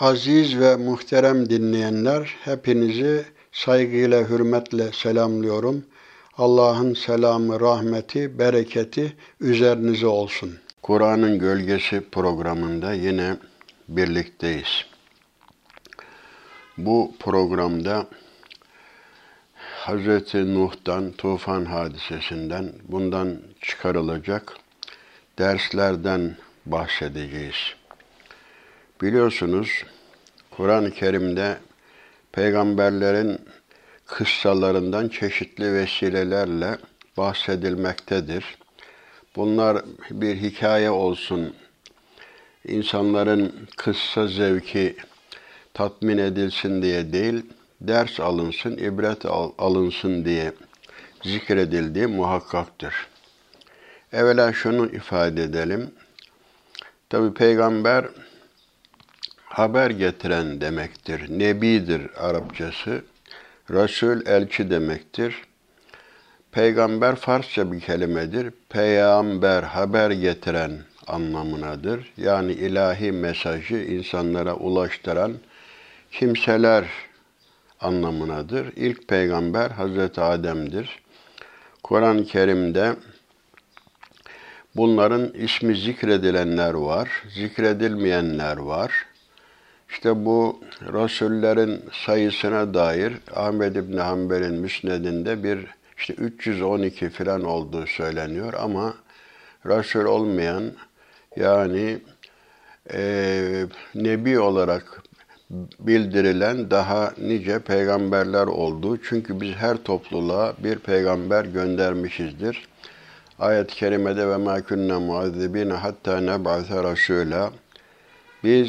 Aziz ve muhterem dinleyenler, hepinizi saygıyla, hürmetle selamlıyorum. Allah'ın selamı, rahmeti, bereketi üzerinize olsun. Kur'an'ın Gölgesi programında yine birlikteyiz. Bu programda Hz. Nuh'tan, tufan hadisesinden, bundan çıkarılacak derslerden bahsedeceğiz. Biliyorsunuz, Kur'an-ı Kerim'de peygamberlerin kıssalarından çeşitli vesilelerle bahsedilmektedir. Bunlar bir hikaye olsun, insanların kıssa zevki tatmin edilsin diye değil, ders alınsın, ibret alınsın diye zikredildiği muhakkaktır. Evvela şunu ifade edelim. Tabi peygamber haber getiren demektir. Nebidir Arapçası. Resul elçi demektir. Peygamber Farsça bir kelimedir. Peygamber haber getiren anlamınadır. Yani ilahi mesajı insanlara ulaştıran kimseler anlamınadır. İlk peygamber Hazreti Adem'dir. Kur'an-ı Kerim'de bunların ismi zikredilenler var, zikredilmeyenler var. İşte bu Resullerin sayısına dair Ahmed İbni Hanbel'in müsnedinde bir 312 filan olduğu söyleniyor ama Resul olmayan, yani Nebi olarak bildirilen daha nice peygamberler oldu. Çünkü biz her topluluğa bir peygamber göndermişizdir. Ayet-i kerimede ve mâ künnâ muazzibîne hattâ neb'ase rasûlâ. Biz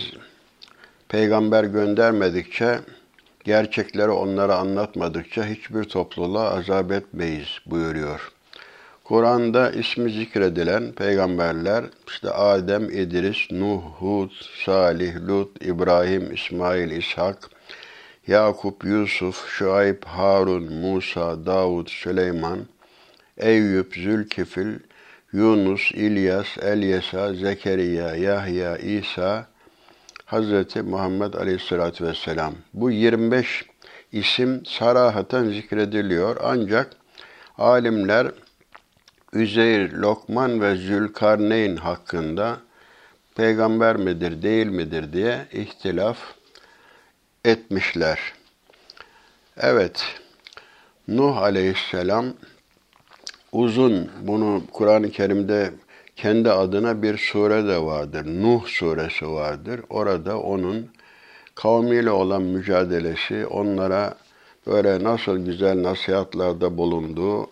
peygamber göndermedikçe, gerçekleri onlara anlatmadıkça hiçbir topluluğa azap etmeyiz buyuruyor. Kur'an'da ismi zikredilen peygamberler işte Adem, İdris, Nuh, Hud, Salih, Lut, İbrahim, İsmail, İshak, Yakup, Yusuf, Şuayb, Harun, Musa, Davud, Süleyman, Eyüp, Zülkifil, Yunus, İlyas, Elyesa, Zekeriya, Yahya, İsa, Hazreti Muhammed Aleyhisselatü Vesselam. Bu 25 isim sarahaten zikrediliyor. Ancak alimler Üzeyr, Lokman ve Zülkarneyn hakkında peygamber midir, değil midir diye ihtilaf etmişler. Evet, Nuh Aleyhisselam uzun, bunu Kur'an-ı Kerim'de kendi adına bir sure de vardır. Nuh suresi vardır. Orada onun kavmiyle olan mücadelesi, onlara böyle nasıl güzel nasihatlarda bulunduğu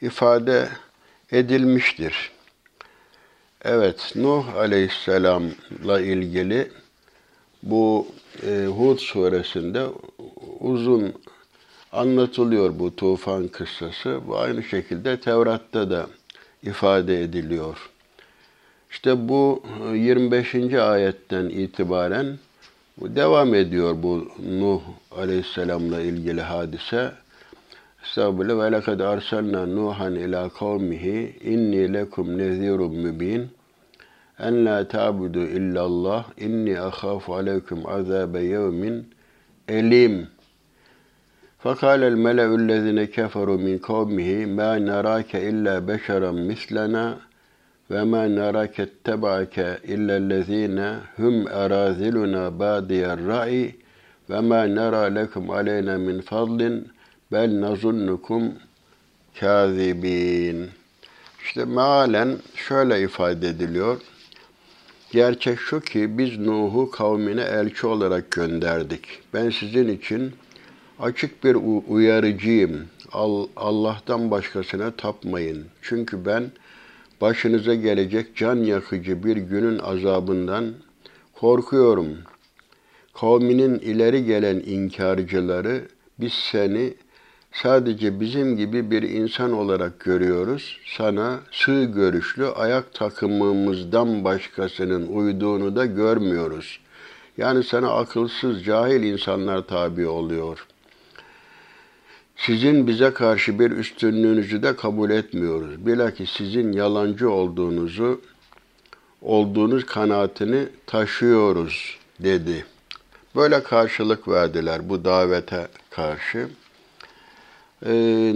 ifade edilmiştir. Evet, Nuh Aleyhisselam'la ilgili bu Hud suresinde uzun anlatılıyor bu tufan kıssası. Bu aynı şekilde Tevrat'ta da ifade ediliyor. İşte bu 25. ayetten itibaren devam ediyor bu Nuh Aleyhisselam'la ilgili hadise. Estağfirullah ve lekad arsalna Nuhan ila kavmihi inni lekum nezirun mübin en la ta'budu illallah inni akhafu aleykum azabe yevmin elim. فَقَالَ الْمَلَأُ الَّذِينَ كَفَرُوا مِنْ قَوْمِهِ مَا نَرَاكَ إِلَّا بَشَرًا مِثْلَنَا وَمَا نَرَاكَ اتَّبَعَكَ إِلَّا الَّذِينَ هُمْ أَرَاذِلُنَا بَادِيَ الرَّأْيِ وَمَا نَرَى لَكُمْ عَلَيْنَا مِنْ فَضْلٍ بَلْ نَظُنُّكُمْ كَاذِبِينَ. İşte mealen şöyle ifade ediliyor. Gerçek şu ki biz Nuh'u kavmine elçi olarak gönderdik. Ben sizin için açık bir uyarıcıyım. Allah'tan başkasına tapmayın. Çünkü ben başınıza gelecek can yakıcı bir günün azabından korkuyorum. Kavminin ileri gelen inkarcıları, biz seni sadece bizim gibi bir insan olarak görüyoruz. Sana sığ görüşlü ayak takımımızdan başkasının uyduğunu da görmüyoruz. Yani sana akılsız, cahil insanlar tabi oluyor. Sizin bize karşı bir üstünlüğünüzü de kabul etmiyoruz. Bilakis sizin yalancı olduğunuz kanaatini taşıyoruz dedi. Böyle karşılık verdiler bu davete karşı.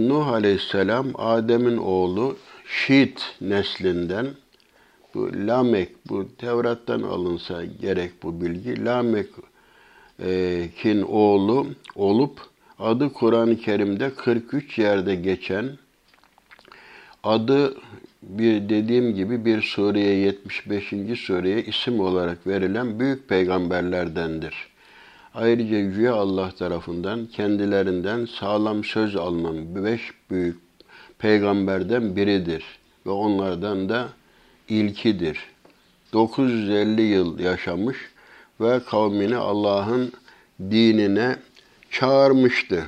Nuh Aleyhisselam, Adem'in oğlu Şit neslinden, bu Lamek, bu Tevrat'tan alınsa gerek bu bilgi, Lamek'in oğlu olup adı Kur'an-ı Kerim'de 43 yerde geçen, adı bir dediğim gibi bir sureye, 75. sureye isim olarak verilen büyük peygamberlerdendir. Ayrıca Yüce Allah tarafından kendilerinden sağlam söz alınan 5 büyük peygamberden biridir ve onlardan da ilkidir. 950 yıl yaşamış ve kavmini Allah'ın dinine çağırmıştı.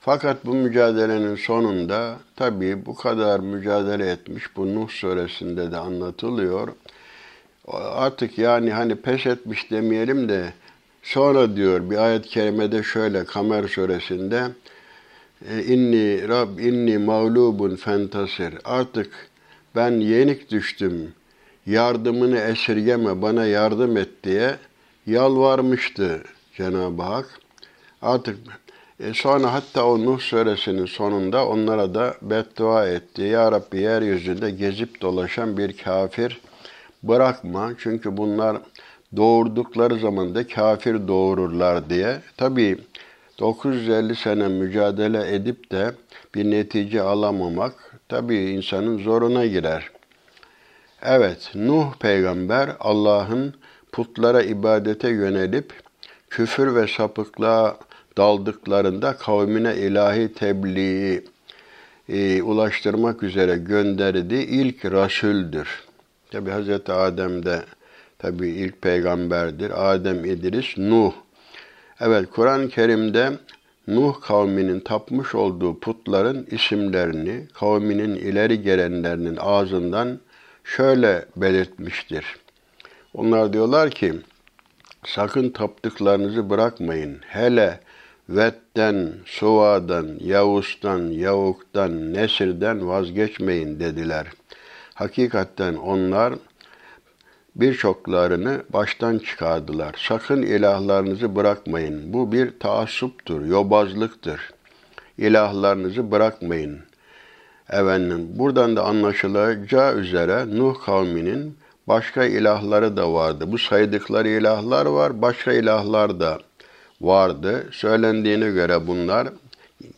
Fakat bu mücadelenin sonunda, tabii bu kadar mücadele etmiş, bu Nuh suresinde de anlatılıyor. Artık yani hani pes etmiş demeyelim de, sonra diyor bir ayet-i kerimede şöyle, Kamer suresinde, inni mağlubun fentasir. Artık ben yenik düştüm, yardımını esirgeme, bana yardım et diye yalvarmıştı Cenab-ı Hak. Artık sonra hatta o Nuh suresinin sonunda onlara da beddua etti. Ya Rabbi, yeryüzünde gezip dolaşan bir kafir bırakma. Çünkü bunlar doğurdukları zaman da kafir doğururlar diye. Tabii 950 sene mücadele edip de bir netice alamamak tabii insanın zoruna girer. Evet, Nuh peygamber Allah'ın putlara ibadete yönelip küfür ve sapıklığa daldıklarında kavmine ilahi tebliği ulaştırmak üzere gönderdiği ilk Rasüldür. Tabi Hz. Adem de tabi ilk peygamberdir. Adem, İdris, Nuh. Evet, Kur'an-ı Kerim'de Nuh kavminin tapmış olduğu putların isimlerini kavminin ileri gelenlerinin ağzından şöyle belirtmiştir. Onlar diyorlar ki, sakın taptıklarınızı bırakmayın. Hele Vet'ten, Suva'dan, Yavus'tan, Yavuk'tan, Nesir'den vazgeçmeyin dediler. Hakikatten onlar birçoklarını baştan çıkardılar. Sakın ilahlarınızı bırakmayın. Bu bir taassuptur, yobazlıktır. İlahlarınızı bırakmayın. Efendim, buradan da anlaşılacağı üzere Nuh kavminin başka ilahları da vardı. Bu saydıkları ilahlar var, başka ilahlar da vardı. Söylendiğine göre bunlar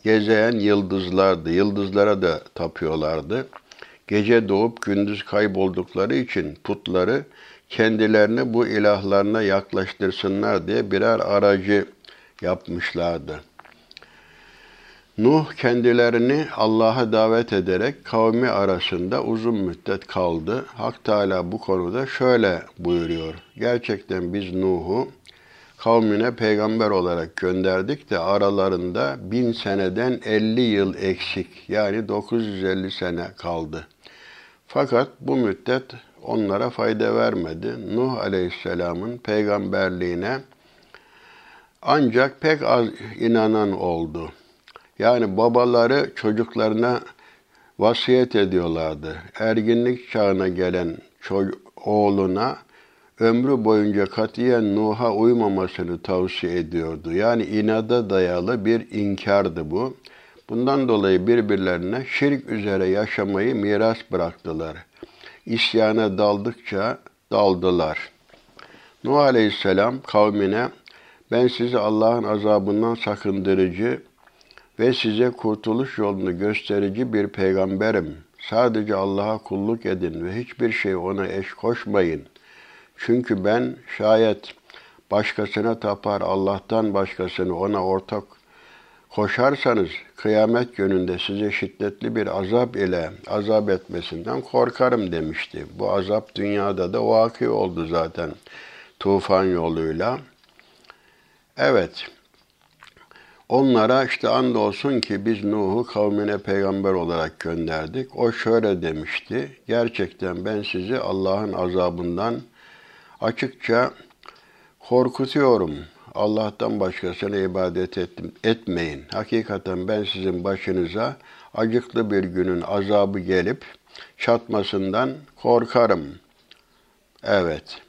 gezeyen yıldızlardı. Yıldızlara da tapıyorlardı. Gece doğup gündüz kayboldukları için putları kendilerini bu ilahlarına yaklaştırsınlar diye birer aracı yapmışlardı. Nuh kendilerini Allah'a davet ederek kavmi arasında uzun müddet kaldı. Hak Teala bu konuda şöyle buyuruyor. Gerçekten biz Nuh'u kavmine peygamber olarak gönderdik de aralarında 1000 seneden 50 yıl eksik, yani 950 sene kaldı. Fakat bu müddet onlara fayda vermedi. Nuh Aleyhisselam'ın peygamberliğine ancak pek az inanan oldu. Yani babaları çocuklarına vasiyet ediyorlardı. Erginlik çağına gelen oğluna ömrü boyunca katiyen Nuh'a uymamasını tavsiye ediyordu. Yani inada dayalı bir inkardı bu. Bundan dolayı birbirlerine şirk üzere yaşamayı miras bıraktılar. İsyana daldıkça daldılar. Nuh Aleyhisselam kavmine, ben sizi Allah'ın azabından sakındırıcı ve size kurtuluş yolunu gösterici bir peygamberim. Sadece Allah'a kulluk edin ve hiçbir şey ona eş koşmayın. Çünkü ben şayet başkasına tapar, Allah'tan başkasını ona ortak koşarsanız kıyamet gününde size şiddetli bir azap ile azap etmesinden korkarım demişti. Bu azap dünyada da vaki oldu zaten tufan yoluyla. Evet, onlara işte andolsun ki biz Nuh'u kavmine peygamber olarak gönderdik. O şöyle demişti, gerçekten ben sizi Allah'ın azabından açıkça korkutuyorum. Allah'tan başkasına ibadet etmeyin. Hakikaten ben sizin başınıza acıklı bir günün azabı gelip çatmasından korkarım. Evet.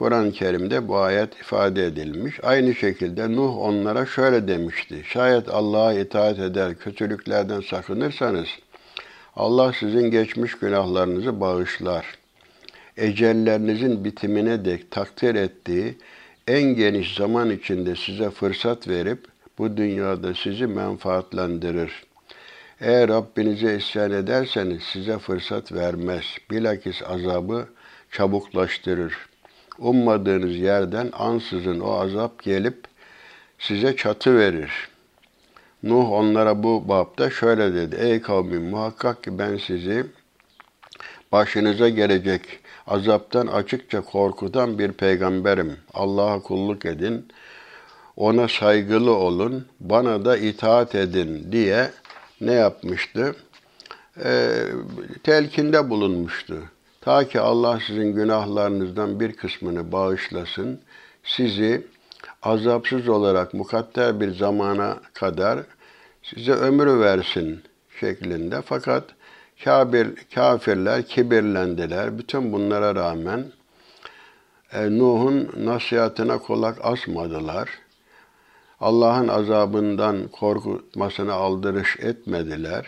Kur'an-ı Kerim'de bu ayet ifade edilmiş. Aynı şekilde Nuh onlara şöyle demişti. Şayet Allah'a itaat eder, kötülüklerden sakınırsanız Allah sizin geçmiş günahlarınızı bağışlar. Ecellerinizin bitimine dek takdir ettiği en geniş zaman içinde size fırsat verip bu dünyada sizi menfaatlandırır. Eğer Rabbinize isyan ederseniz size fırsat vermez. Bilakis azabı çabuklaştırır. Ummadığınız yerden ansızın o azap gelip size çatıverir. Nuh onlara bu babda şöyle dedi. Ey kavmim, muhakkak ki ben sizi başınıza gelecek azaptan açıkça korkutan bir peygamberim. Allah'a kulluk edin, ona saygılı olun, bana da itaat edin diye ne yapmıştı? Telkinde bulunmuştu. Ta ki Allah sizin günahlarınızdan bir kısmını bağışlasın, sizi azapsız olarak mukadder bir zamana kadar size ömrü versin şeklinde. Fakat kafirler kibirlendiler. Bütün bunlara rağmen Nuh'un nasihatine kulak asmadılar. Allah'ın azabından korkutmasına aldırış etmediler.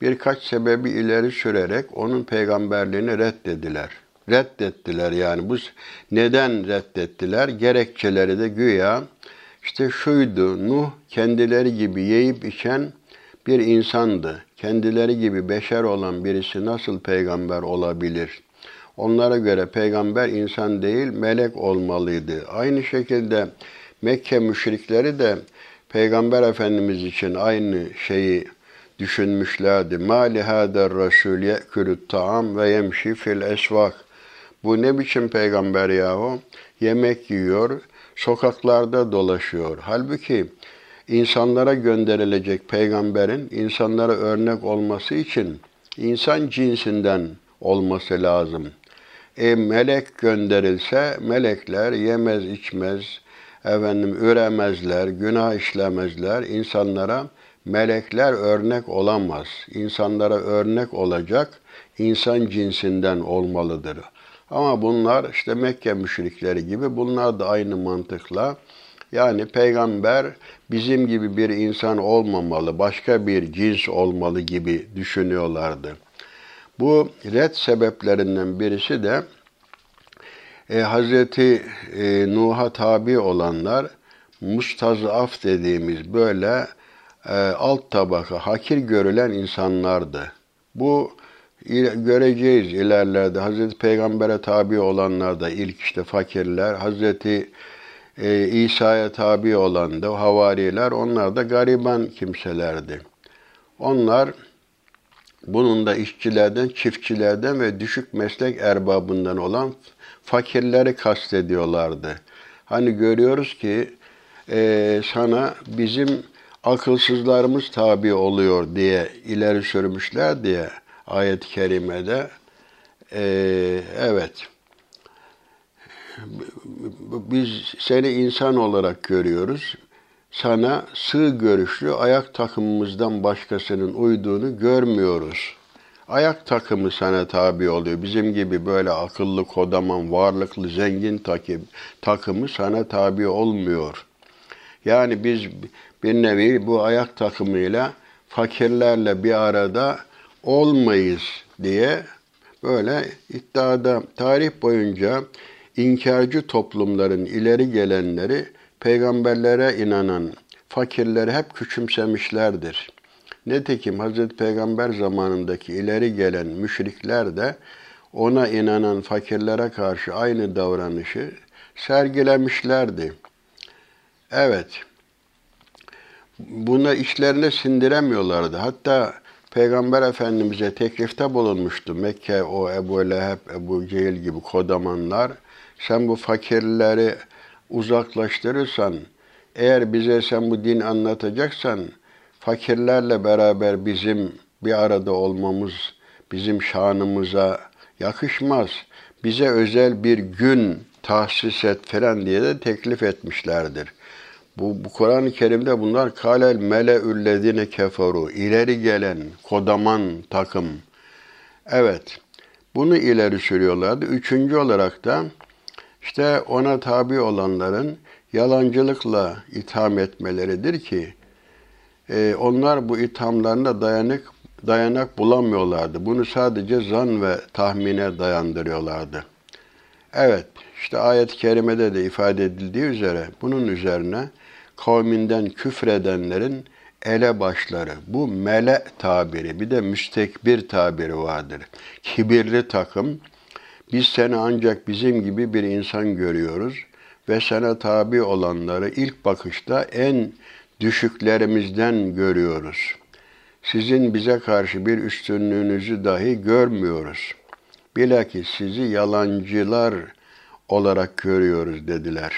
Birkaç sebebi ileri sürerek onun peygamberliğini reddettiler. Yani bu neden reddettiler? Gerekçeleri de güya işte şuydu: Nuh kendileri gibi yiyip içen bir insandı. Kendileri gibi beşer olan birisi nasıl peygamber olabilir? Onlara göre peygamber insan değil, melek olmalıydı. Aynı şekilde Mekke müşrikleri de Peygamber Efendimiz için aynı şeyi düşünmüşlerdi. مَا لِهَادَ الرَّسُولُ يَأْكُلُ الطَّعَامَ وَيَمْشِي فِي الْاَسْوَاقِ. Bu ne biçim peygamber yahu? Yemek yiyor, sokaklarda dolaşıyor. Halbuki insanlara gönderilecek peygamberin insanlara örnek olması için insan cinsinden olması lazım. Melek gönderilse melekler yemez, içmez, üremezler, günah işlemezler. İnsanlara melekler örnek olamaz. İnsanlara örnek olacak insan cinsinden olmalıdır. Ama bunlar işte Mekke müşrikleri gibi, bunlar da aynı mantıkla, yani peygamber bizim gibi bir insan olmamalı, başka bir cins olmalı gibi düşünüyorlardı. Bu red sebeplerinden birisi de Hazreti Nuh'a tabi olanlar, mustazaf dediğimiz böyle alt tabaka, hakir görülen insanlardı. Bu göreceğiz ilerlerde. Hazreti Peygamber'e tabi olanlar da ilk işte fakirler, Hazreti İsa'ya tabi olan da havariler, onlar da gariban kimselerdi. Onlar bunun da işçilerden, çiftçilerden ve düşük meslek erbabından olan fakirleri kastediyorlardı. Hani görüyoruz ki sana bizim akılsızlarımız tabi oluyor diye ileri sürmüşler diye ayet-i kerimede. Evet, biz seni insan olarak görüyoruz. Sana sığ görüşlü ayak takımımızdan başkasının uyduğunu görmüyoruz. Ayak takımı sana tabi oluyor. Bizim gibi böyle akıllı, kodaman, varlıklı, zengin takımı sana tabi olmuyor. Yani biz bir nevi bu ayak takımıyla fakirlerle bir arada olmayız diye böyle iddiada. Tarih boyunca inkarcı toplumların ileri gelenleri peygamberlere inanan fakirleri hep küçümsemişlerdir. Nitekim Hazreti Peygamber zamanındaki ileri gelen müşrikler de ona inanan fakirlere karşı aynı davranışı sergilemişlerdi. Evet, buna içlerine sindiremiyorlardı. Hatta Peygamber Efendimiz'e teklifte bulunmuştu. Mekke, o Ebu Leheb, Ebu Cehil gibi kodamanlar, sen bu fakirleri uzaklaştırırsan, eğer bize sen bu din anlatacaksan, fakirlerle beraber bizim bir arada olmamız bizim şanımıza yakışmaz. Bize özel bir gün tahsis et falan diye de teklif etmişlerdir. Bu Kur'an-ı Kerim'de bunlar kâlel mele'üllezine keferu, ileri gelen kodaman takım. Evet, bunu ileri sürüyorlardı. Üçüncü olarak da İşte ona tabi olanların yalancılıkla itham etmeleridir ki onlar bu ithamlarına dayanak bulamıyorlardı. Bunu sadece zan ve tahmine dayandırıyorlardı. Evet, işte ayet-i kerimede de ifade edildiği üzere bunun üzerine kavminden küfredenlerin elebaşları, bu mele tabiri, bir de müstekbir tabiri vardır. Kibirli takım, biz seni ancak bizim gibi bir insan görüyoruz ve sana tabi olanları ilk bakışta en düşüklerimizden görüyoruz. Sizin bize karşı bir üstünlüğünüzü dahi görmüyoruz. Bilakis sizi yalancılar olarak görüyoruz dediler.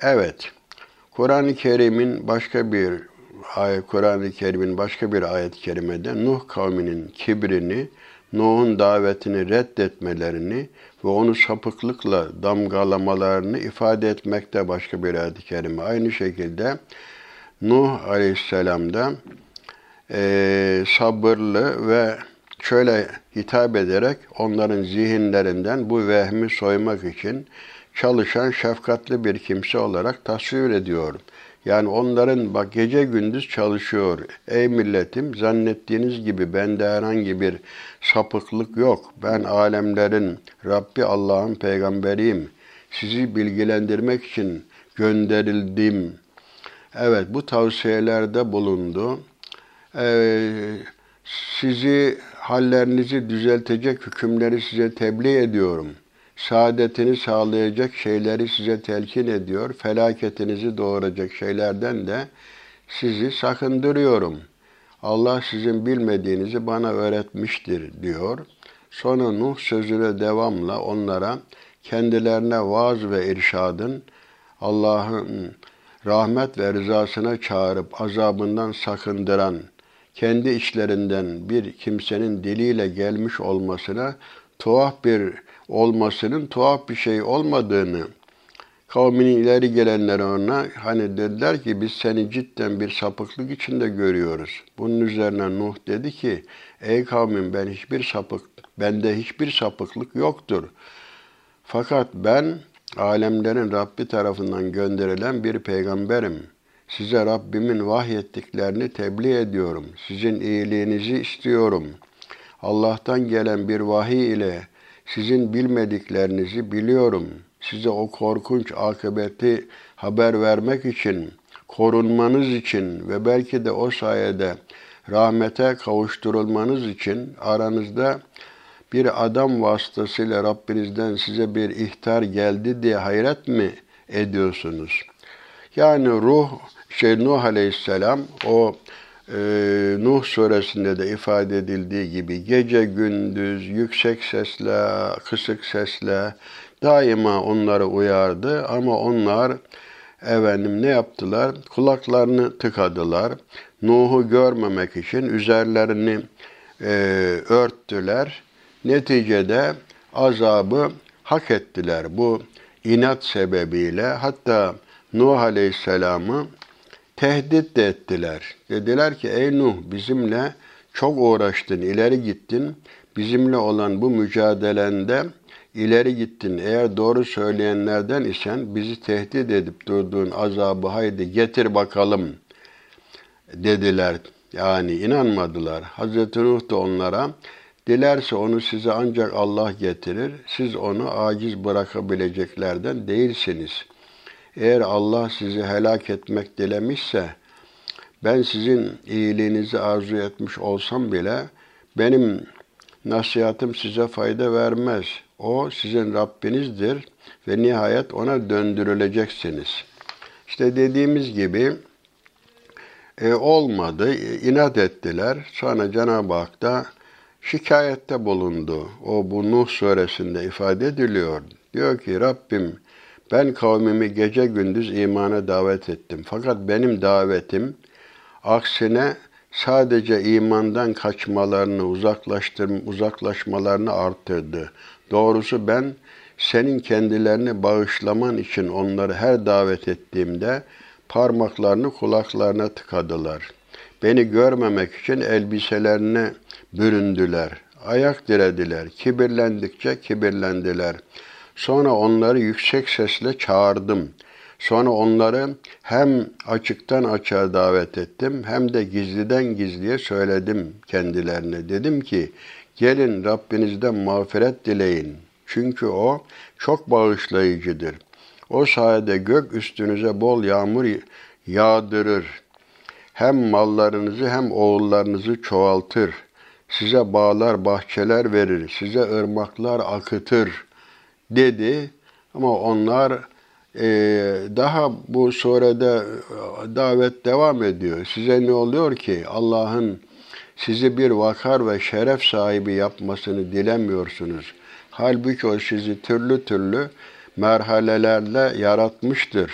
Evet, Kur'an-ı Kerim'in başka bir ayet-i kerimede Nuh kavminin kibrini, Nuh'un davetini reddetmelerini ve onu sapıklıkla damgalamalarını ifade etmekte başka bir ayet-i kerime. Aynı şekilde Nuh aleyhisselam'da sabırlı ve şöyle hitap ederek onların zihinlerinden bu vehmi soymak için çalışan şefkatli bir kimse olarak tasvir ediyorum. Yani onların bak gece gündüz çalışıyor. Ey milletim, zannettiğiniz gibi bende herhangi bir sapıklık yok. Ben alemlerin Rabbi Allah'ın peygamberiyim. Sizi bilgilendirmek için gönderildim. Evet, bu tavsiyelerde bulundu. Sizi, hallerinizi düzeltecek hükümleri size tebliğ ediyorum. Saadetini sağlayacak şeyleri size telkin ediyor. Felaketinizi doğuracak şeylerden de sizi sakındırıyorum. Allah sizin bilmediğinizi bana öğretmiştir diyor. Sonra Nuh sözüne devamla onlara kendilerine vaaz ve irşadın, Allah'ın rahmet ve rızasına çağırıp azabından sakındıran, kendi içlerinden bir kimsenin diliyle gelmiş olmasına tuhaf bir şey olmadığını, kavminin ileri gelenleri ona hani dediler ki biz seni cidden bir sapıklık içinde görüyoruz. Bunun üzerine Nuh dedi ki ey kavmim, bende hiçbir sapıklık yoktur. Fakat ben alemlerin Rabbi tarafından gönderilen bir peygamberim. Size Rabbimin vahyettiklerini tebliğ ediyorum. Sizin iyiliğinizi istiyorum. Allah'tan gelen bir vahiy ile sizin bilmediklerinizi biliyorum. Size o korkunç akıbeti haber vermek için, korunmanız için ve belki de o sayede rahmete kavuşturulmanız için aranızda bir adam vasıtasıyla Rabbinizden size bir ihtar geldi diye hayret mi ediyorsunuz? Yani Nuh aleyhisselam o Nuh suresinde de ifade edildiği gibi gece gündüz yüksek sesle, kısık sesle daima onları uyardı ama onlar ne yaptılar? Kulaklarını tıkadılar. Nuh'u görmemek için üzerlerini örttüler. Neticede azabı hak ettiler bu inat sebebiyle. Hatta Nuh aleyhisselam'ı tehdit de ettiler. Dediler ki ey Nuh, bizimle çok uğraştın, ileri gittin. Bizimle olan bu mücadelende ileri gittin. Eğer doğru söyleyenlerden isen bizi tehdit edip durduğun azabı haydi getir bakalım dediler. Yani inanmadılar. Hazreti Nuh da onlara dilerse onu size ancak Allah getirir. Siz onu aciz bırakabileceklerden değilsiniz. Eğer Allah sizi helak etmek dilemişse, ben sizin iyiliğinizi arzu etmiş olsam bile benim nasihatim size fayda vermez. O sizin Rabbinizdir ve nihayet ona döndürüleceksiniz. İşte dediğimiz gibi olmadı, inat ettiler. Sonra Cenab-ı Hak da şikayette bulundu. Bu Nuh suresinde ifade ediliyor. Diyor ki Rabbim, ben kavmimi gece gündüz imana davet ettim. Fakat benim davetim aksine sadece imandan kaçmalarını, uzaklaşmalarını arttırdı. Doğrusu ben senin kendilerini bağışlaman için onları her davet ettiğimde parmaklarını kulaklarına tıkadılar. Beni görmemek için elbiselerine büründüler. Ayak dirediler. Kibirlendikçe kibirlendiler. Sonra onları yüksek sesle çağırdım. Sonra onları hem açıktan açığa davet ettim hem de gizliden gizliye söyledim kendilerine. Dedim ki, gelin Rabbinizden mağfiret dileyin. Çünkü O çok bağışlayıcıdır. O sayede gök üstünüze bol yağmur yağdırır. Hem mallarınızı hem oğullarınızı çoğaltır. Size bağlar, bahçeler verir. Size ırmaklar akıtır dedi. Ama onlar daha bu surede davet devam ediyor. Size ne oluyor ki? Allah'ın sizi bir vakar ve şeref sahibi yapmasını dilemiyorsunuz. Halbuki O sizi türlü türlü merhalelerle yaratmıştır.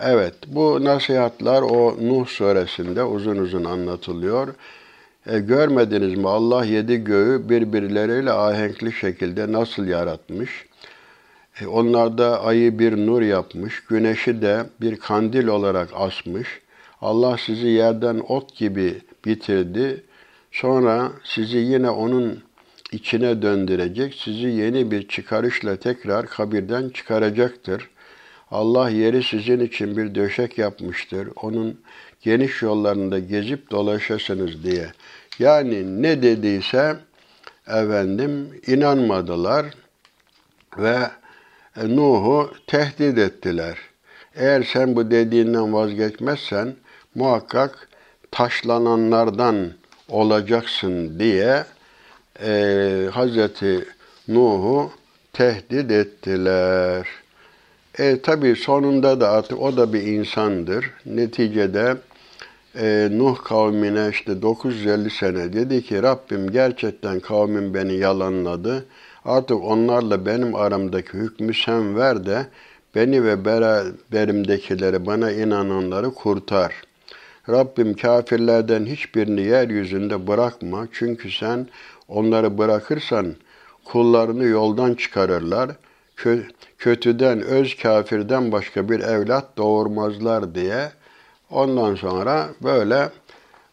Evet, bu nasihatler o Nuh suresinde uzun uzun anlatılıyor. Görmediniz mi? Allah yedi göğü birbirleriyle ahenkli şekilde nasıl yaratmış? Onlarda ayı bir nur yapmış, güneşi de bir kandil olarak asmış. Allah sizi yerden ot gibi bitirdi. Sonra sizi yine onun içine döndürecek, sizi yeni bir çıkarışla tekrar kabirden çıkaracaktır. Allah yeri sizin için bir döşek yapmıştır. Onun geniş yollarında gezip dolaşasınız diye. Yani ne dediyse inanmadılar ve Nuh'u tehdit ettiler. Eğer sen bu dediğinden vazgeçmezsen muhakkak taşlananlardan olacaksın diye Hazreti Nuh'u tehdit ettiler. Tabii sonunda da artık o da bir insandır. Neticede Nuh kavmine 950 sene dedi ki, Rabbim gerçekten kavmim beni yalanladı. Artık onlarla benim aramdaki hükmü sen ver de beni ve beraberimdekileri, bana inananları kurtar. Rabbim kafirlerden hiçbirini yeryüzünde bırakma. Çünkü sen onları bırakırsan kullarını yoldan çıkarırlar. Kötüden, öz kafirden başka bir evlat doğurmazlar diye. Ondan sonra böyle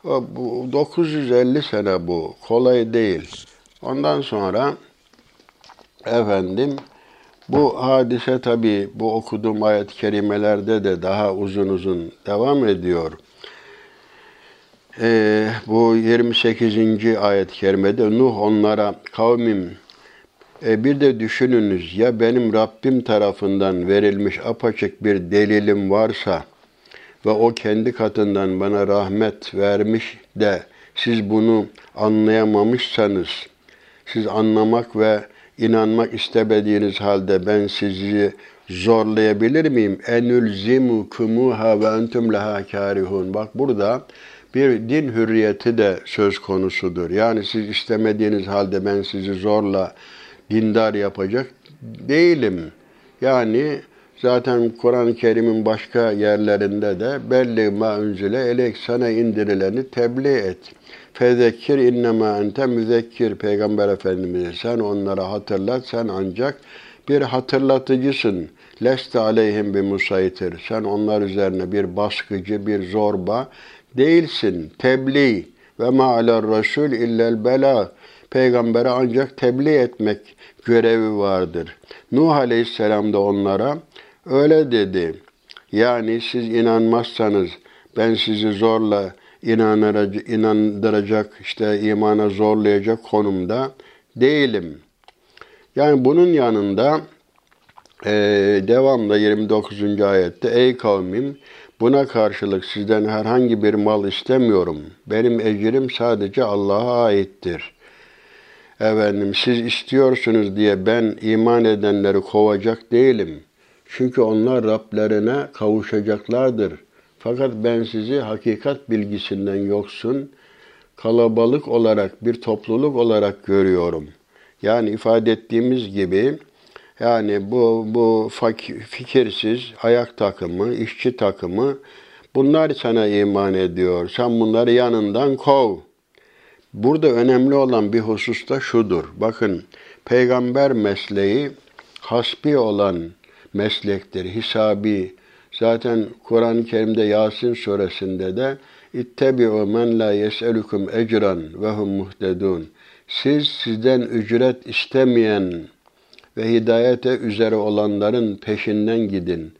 950 sene, bu kolay değil. Ondan sonra bu hadise tabii bu okuduğum ayet-i kerimelerde de daha uzun uzun devam ediyor. Bu 28. ayet-i kerimede Nuh onlara, kavmim bir de düşününüz ya benim Rabbim tarafından verilmiş apaçık bir delilim varsa ve O kendi katından bana rahmet vermiş de siz bunu anlayamamışsanız, siz anlamak ve İnanmak istemediğiniz halde ben sizi zorlayabilir miyim? Enülzimukumuha ve entüm leha kârihûn. Bak, burada bir din hürriyeti de söz konusudur. Yani siz istemediğiniz halde ben sizi zorla dindar yapacak değilim. Yani zaten Kur'an-ı Kerim'in başka yerlerinde de belli ma unzile eleyk, sana indirileni tebliğ et. Fezekir innema ente müzekkir. Peygamber Efendimiz'e sen onlara hatırlat, sen ancak bir hatırlatıcısın. Leste aleyhim bi musaytir. Sen onlar üzerine bir baskıcı, bir zorba değilsin. Tebliğ ve ma aler rasul illel bela. Peygambere ancak tebliğ etmek görevi vardır. Nuh Aleyhisselam da onlara öyle dedi. Yani siz inanmazsanız ben sizi zorla inandıracak, imana zorlayacak konumda değilim. Yani bunun yanında devamlı 29. ayette, ey kavmim buna karşılık sizden herhangi bir mal istemiyorum. Benim ecrim sadece Allah'a aittir. Siz istiyorsunuz diye ben iman edenleri kovacak değilim. Çünkü onlar Rablerine kavuşacaklardır. Fakat ben sizi hakikat bilgisinden yoksun, kalabalık olarak, bir topluluk olarak görüyorum. Yani ifade ettiğimiz gibi, yani bu fikirsiz ayak takımı, işçi takımı, bunlar sana iman ediyor. Sen bunları yanından kov. Burada önemli olan bir husus da şudur. Bakın, peygamber mesleği hasbi olan meslektir, hisabi. Zaten Kur'an-ı Kerim'de Yasin suresinde de İttebi'u men la yes'elukum ecran ve hum muhtedun. Siz, sizden ücret istemeyen ve hidayete üzere olanların peşinden gidin.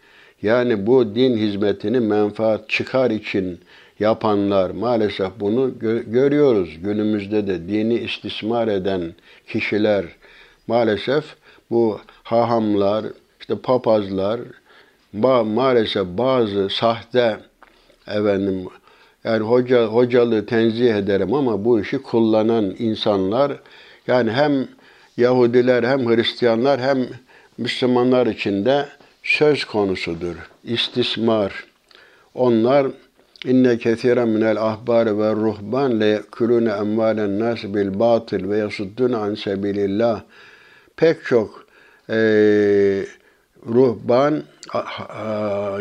Yani bu din hizmetini menfaat, çıkar için yapanlar, maalesef bunu görüyoruz. Günümüzde de dini istismar eden kişiler, maalesef bu hahamlar, işte papazlar, maalesef bazı sahte, efendim, yani hocalığı tenzih ederim ama bu işi kullanan insanlar, yani hem Yahudiler hem Hristiyanlar hem Müslümanlar içinde söz konusudur. İstismar. Onlar inne kethiren minel ahbari ve ruhban le yekulune emvalen nas bil batil ve yasuddun an sebilillah. Pek çok ruhban,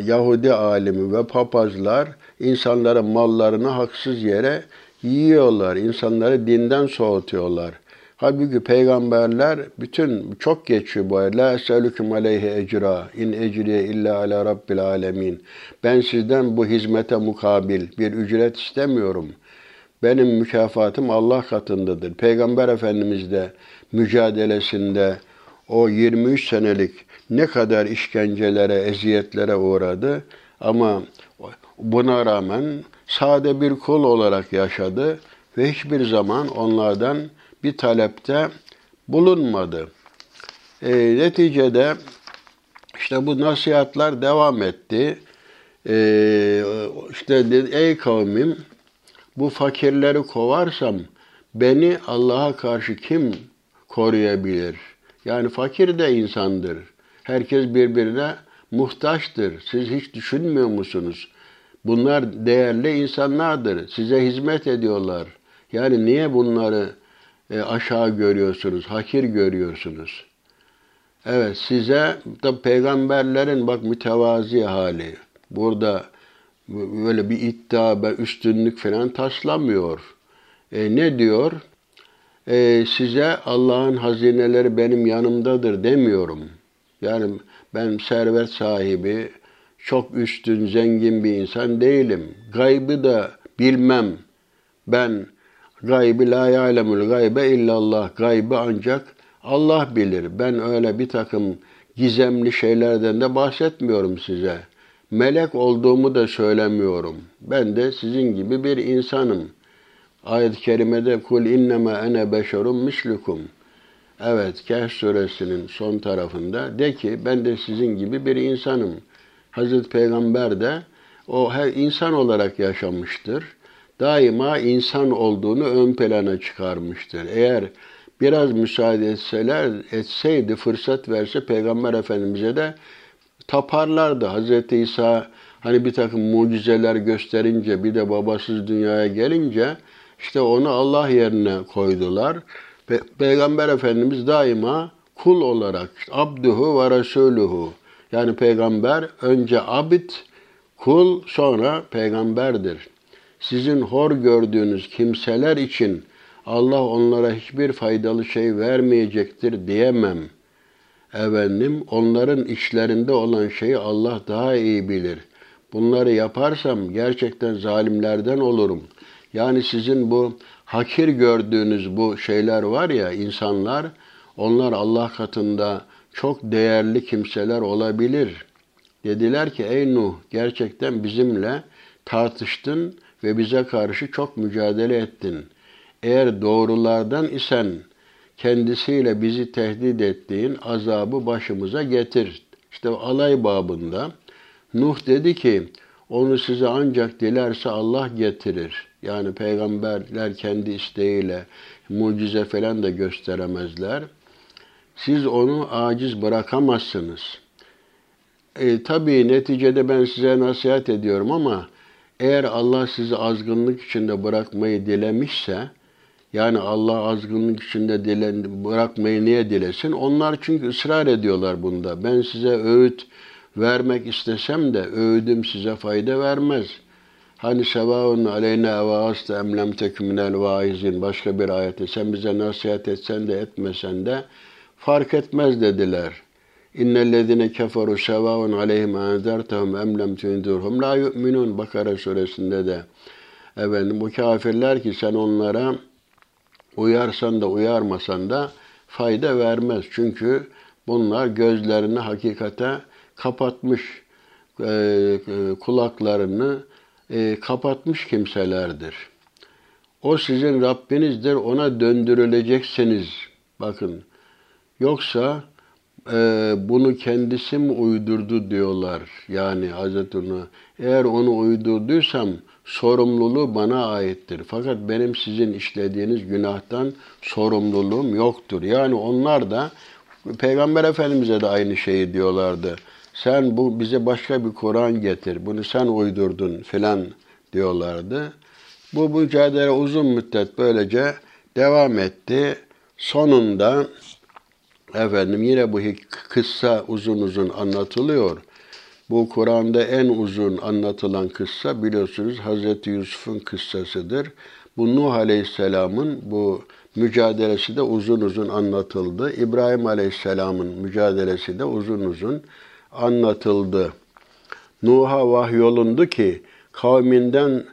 Yahudi alimi ve papazlar insanların mallarını haksız yere yiyorlar. İnsanları dinden soğutuyorlar. Halbuki peygamberler çok geçiyor bu ayet. La eselüküm aleyhi ecra in ecriye illa ala rabbil alemin. Ben sizden bu hizmete mukabil bir ücret istemiyorum. Benim mükafatım Allah katındadır. Peygamber Efendimiz de mücadelesinde o 23 senelik ne kadar işkencelere, eziyetlere uğradı ama buna rağmen sade bir kul olarak yaşadı ve hiçbir zaman onlardan bir talepte bulunmadı. Neticede işte bu nasihatler devam etti. İşte dedi, ey kavmim, bu fakirleri kovarsam beni Allah'a karşı kim koruyabilir? Yani fakir de insandır. Herkes birbirine muhtaçtır. Siz hiç düşünmüyor musunuz? Bunlar değerli insanlardır. Size hizmet ediyorlar. Yani niye bunları aşağı görüyorsunuz, hakir görüyorsunuz? Evet, size da peygamberlerin bak mütevazi hali. Burada böyle bir iddia ve üstünlük falan taşlamıyor. Ne diyor? Size Allah'ın hazineleri benim yanımdadır demiyorum. Yani ben servet sahibi, çok üstün, zengin bir insan değilim. Gaybı da bilmem. Ben gaybı la ya'lemul gaybe illallah. Gaybı ancak Allah bilir. Ben öyle bir takım gizemli şeylerden de bahsetmiyorum size. Melek olduğumu da söylemiyorum. Ben de sizin gibi bir insanım. Ayet-i kerimede kul innema ene beşerum mislukum. Evet, Kehf suresinin son tarafında de ki ben de sizin gibi bir insanım. Hazreti Peygamber de o her insan olarak yaşamıştır. Daima insan olduğunu ön plana çıkarmıştır. Eğer biraz müsaade etseydi, fırsat verse Peygamber Efendimiz'e de taparlardı. Hazreti İsa hani bir takım mucizeler gösterince, bir de babasız dünyaya gelince işte onu Allah yerine koydular. Peygamber Efendimiz daima kul olarak, abduhu ve resuluhu. Yani peygamber önce abid, kul, sonra peygamberdir. Sizin hor gördüğünüz kimseler için Allah onlara hiçbir faydalı şey vermeyecektir diyemem. Efendim, onların içlerinde olan şeyi Allah daha iyi bilir. Bunları yaparsam gerçekten zalimlerden olurum. Yani sizin bu hakir gördüğünüz bu şeyler var ya, insanlar, onlar Allah katında çok değerli kimseler olabilir. Dediler ki ey Nuh, gerçekten bizimle tartıştın ve bize karşı çok mücadele ettin. Eğer doğrulardan isen kendisiyle bizi tehdit ettiğin azabı başımıza getir. İşte alay babında Nuh dedi ki onu size ancak dilerse Allah getirir. Yani peygamberler kendi isteğiyle mucize falan da gösteremezler. Siz onu aciz bırakamazsınız. Tabii neticede ben size nasihat ediyorum ama eğer Allah sizi azgınlık içinde bırakmayı dilemişse, yani Allah azgınlık içinde bırakmayı niye dilesin? Onlar çünkü ısrar ediyorlar bunda. Ben size öğüt vermek istesem de öğüdüm size fayda vermez. Hani sevaun aleyna vaaz emlem tekminel vaizin, başka bir ayette sen bize nasihat etsen de etmesen de fark etmez dediler. İnnellezine keferu sevaun aleyhim enzertehum emlem tündürhum la yu'minun. Bakara suresinde de efendim, bu kafirler ki sen onlara uyarsan da uyarmasan da fayda vermez. Çünkü bunlar gözlerini hakikate kapatmış, kulaklarını kapatmış kimselerdir. O sizin Rabbinizdir, ona döndürüleceksiniz. Bakın, yoksa bunu kendisi mi uydurdu diyorlar. Yani Hazreti Nuh, eğer onu uydurduysam sorumluluğu bana aittir. Fakat benim sizin işlediğiniz günahtan sorumluluğum yoktur. Yani onlar da Peygamber Efendimiz'e de aynı şeyi diyorlardı. Sen bu bize başka bir Kur'an getir, bunu sen uydurdun filan diyorlardı. Bu mücadele uzun müddet böylece devam etti. Sonunda efendim yine bu kıssa uzun uzun anlatılıyor. Bu Kur'an'da en uzun anlatılan kıssa biliyorsunuz Hazreti Yusuf'un kıssasıdır. Bu Nuh Aleyhisselam'ın bu mücadelesi de uzun uzun anlatıldı. İbrahim Aleyhisselam'ın mücadelesi de uzun uzun anlatıldı. Nuh'a vahyolundu ki kavminden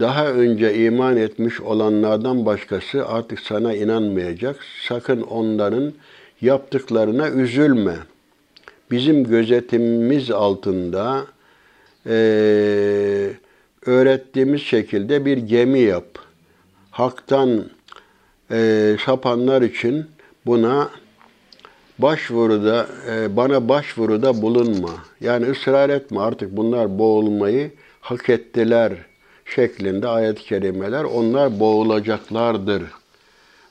daha önce iman etmiş olanlardan başkası artık sana inanmayacak. Sakın onların yaptıklarına üzülme. Bizim gözetimimiz altında öğrettiğimiz şekilde bir gemi yap. Hak'tan sapanlar için buna başvuruda, bana başvuruda bulunma. Yani ısrar etme, artık bunlar boğulmayı hak ettiler şeklinde ayet-i kerimeler, onlar boğulacaklardır.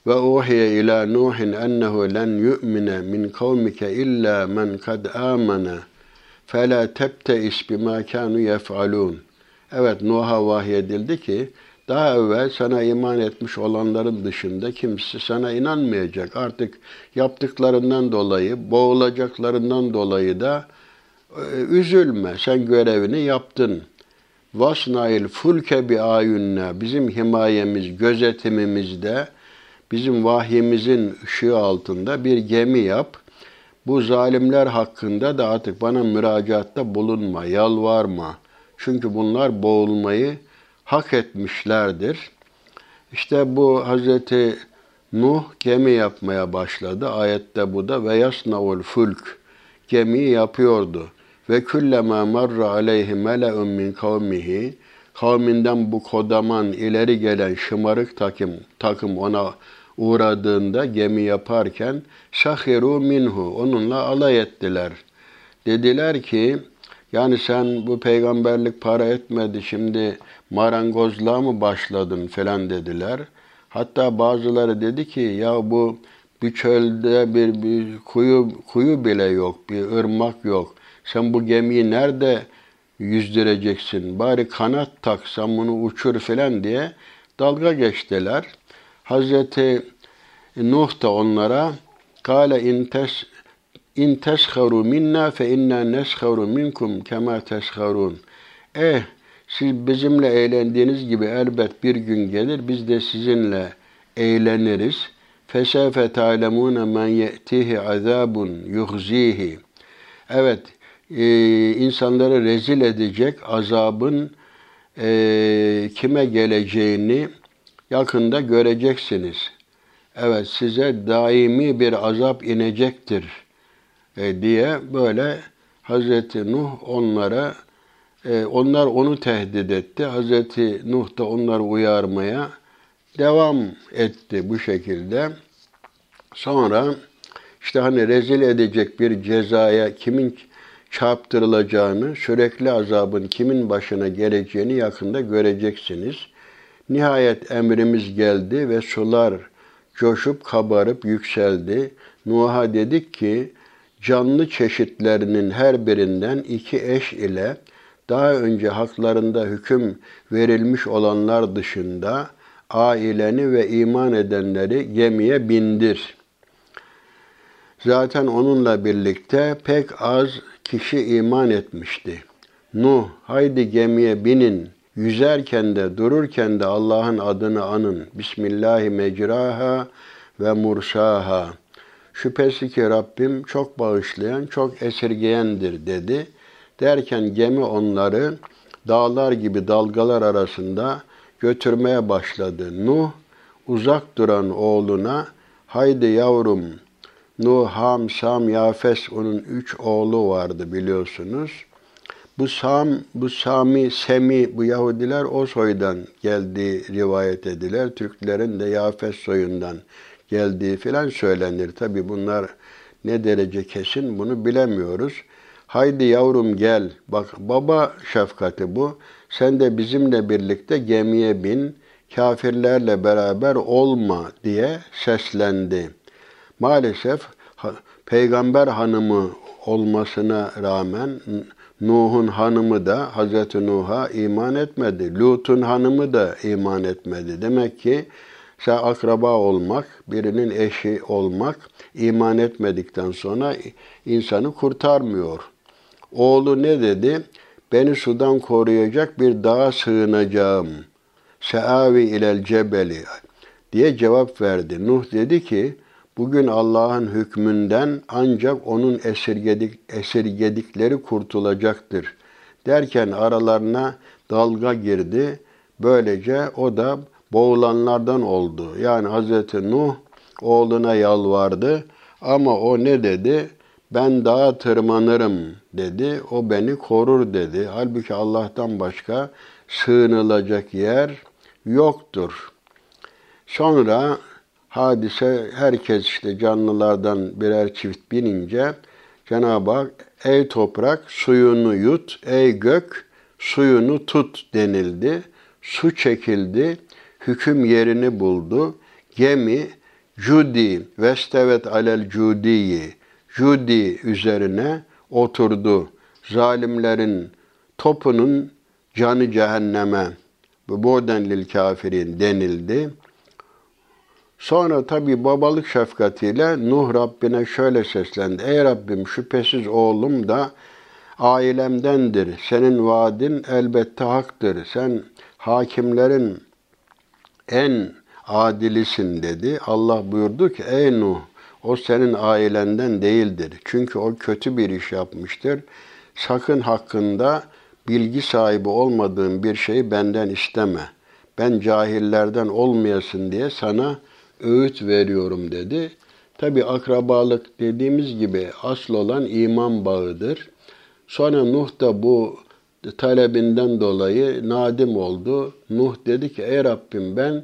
Ve uhiye ila Nuhin ennehu len yu'mine min kavmike illa men kad amene fe la tebteis bima kanu yef'alun. Evet, Nuh'a vahyedildi ki daha evvel sana iman etmiş olanların dışında kimse sana inanmayacak. Artık yaptıklarından dolayı, boğulacaklarından dolayı da üzülme. Sen görevini yaptın. Vasnail fulke bi ayunna, bizim himayemiz, gözetimimizde, bizim vahyimizin ışığı altında bir gemi yap. Bu zalimler hakkında da artık bana müracaatta bulunma, yalvarma. Çünkü bunlar boğulmayı hak etmişlerdir. İşte bu Hazreti Nuh gemi yapmaya başladı. Ayette bu da ve yasnaul fulk, gemiyi yapıyordu. Ve küllemâ marra aleyhi mele'un min kavmihi, kavminden bu kodaman ileri gelen şımarık takım ona uğradığında gemi yaparken şahiru minhu, onunla alay ettiler. Dediler ki yani sen bu peygamberlik para etmedi, şimdi marangozluğa mı başladın falan dediler. Hatta bazıları dedi ki ya bu bir çölde bir kuyu bile yok, bir ırmak yok. Sen bu gemiyi nerede yüzdüreceksin? Bari kanat tak, sen bunu uçur falan diye dalga geçtiler. Hazreti Nuh da onlara kâle in tesharu minna fe inna nesharu minkum kema tesharun. Siz bizimle eğlendiğiniz gibi elbet bir gün gelir biz de sizinle eğleniriz. Fesefe ta'lemune men ye'tihi azabun yuhzihi. Evet, insanları rezil edecek azabın kime geleceğini yakında göreceksiniz. Evet, size daimi bir azap inecektir diye böyle Hazreti Nuh onlara, onlar onu tehdit etti. Hazreti Nuh da onları uyarmaya devam etti bu şekilde. Sonra işte hani rezil edecek bir cezaya kimin çarptırılacağını, sürekli azabın kimin başına geleceğini yakında göreceksiniz. Nihayet emrimiz geldi ve sular coşup kabarıp yükseldi. Nuh'a dedik ki canlı çeşitlerinin her birinden 2 eş ile daha önce haklarında hüküm verilmiş olanlar dışında aileni ve iman edenleri gemiye bindir. Zaten onunla birlikte pek az kişi iman etmişti. Nuh, haydi gemiye binin, yüzerken de dururken de Allah'ın adını anın. Bismillahi mecraha ve mursaha. Şüphesi ki Rabbim çok bağışlayan, çok esirgeyendir dedi. Derken gemi onları dağlar gibi dalgalar arasında götürmeye başladı. Nuh uzak duran oğluna haydi yavrum Nuh, Ham, Sam, Yafes, onun 3 oğlu vardı biliyorsunuz. Bu Sami, bu Yahudiler o soydan geldiği rivayet edilir. Türklerin de Yafes soyundan geldiği filan söylenir. Tabi bunlar ne derece kesin bunu bilemiyoruz. Haydi yavrum gel, bak baba şefkati bu. Sen de bizimle birlikte gemiye bin, kafirlerle beraber olma diye seslendi. Maalesef peygamber hanımı olmasına rağmen Nuh'un hanımı da Hazreti Nuh'a iman etmedi. Lut'un hanımı da iman etmedi. Demek ki sen akraba olmak, birinin eşi olmak iman etmedikten sonra insanı kurtarmıyor. Oğlu ne dedi? Beni sudan koruyacak bir dağa sığınacağım. Seavi ilel cebeli diye cevap verdi. Nuh dedi ki, bugün Allah'ın hükmünden ancak onun esirgedikleri kurtulacaktır. Derken aralarına dalga girdi. Böylece o da boğulanlardan oldu. Yani Hazreti Nuh oğluna yalvardı. Ama o ne dedi? Ben dağa tırmanırım dedi. O beni korur dedi. Halbuki Allah'tan başka sığınılacak yer yoktur. Sonra hadise, herkes işte canlılardan birer çift binince Cenab-ı Hak ey toprak suyunu yut, ey gök suyunu tut denildi. Su çekildi, hüküm yerini buldu. Gemi Cudi, vestevet alel Cudi'yi, Cudi üzerine oturdu. Zalimlerin topunun canı cehenneme, bu'den lil kafirin denildi. Sonra tabi babalık şefkatiyle Nuh Rabbine şöyle seslendi. Ey Rabbim şüphesiz oğlum da ailemdendir. Senin vaadin elbette haktır. Sen hakimlerin en adilisin dedi. Allah buyurdu ki ey Nuh o senin ailenden değildir. Çünkü o kötü bir iş yapmıştır. Sakın hakkında bilgi sahibi olmadığın bir şeyi benden isteme. Ben cahillerden olmayasın diye sana öğüt veriyorum dedi. Tabi akrabalık dediğimiz gibi asıl olan iman bağıdır. Sonra Nuh da bu talebinden dolayı nadim oldu. Nuh dedi ki ey Rabbim ben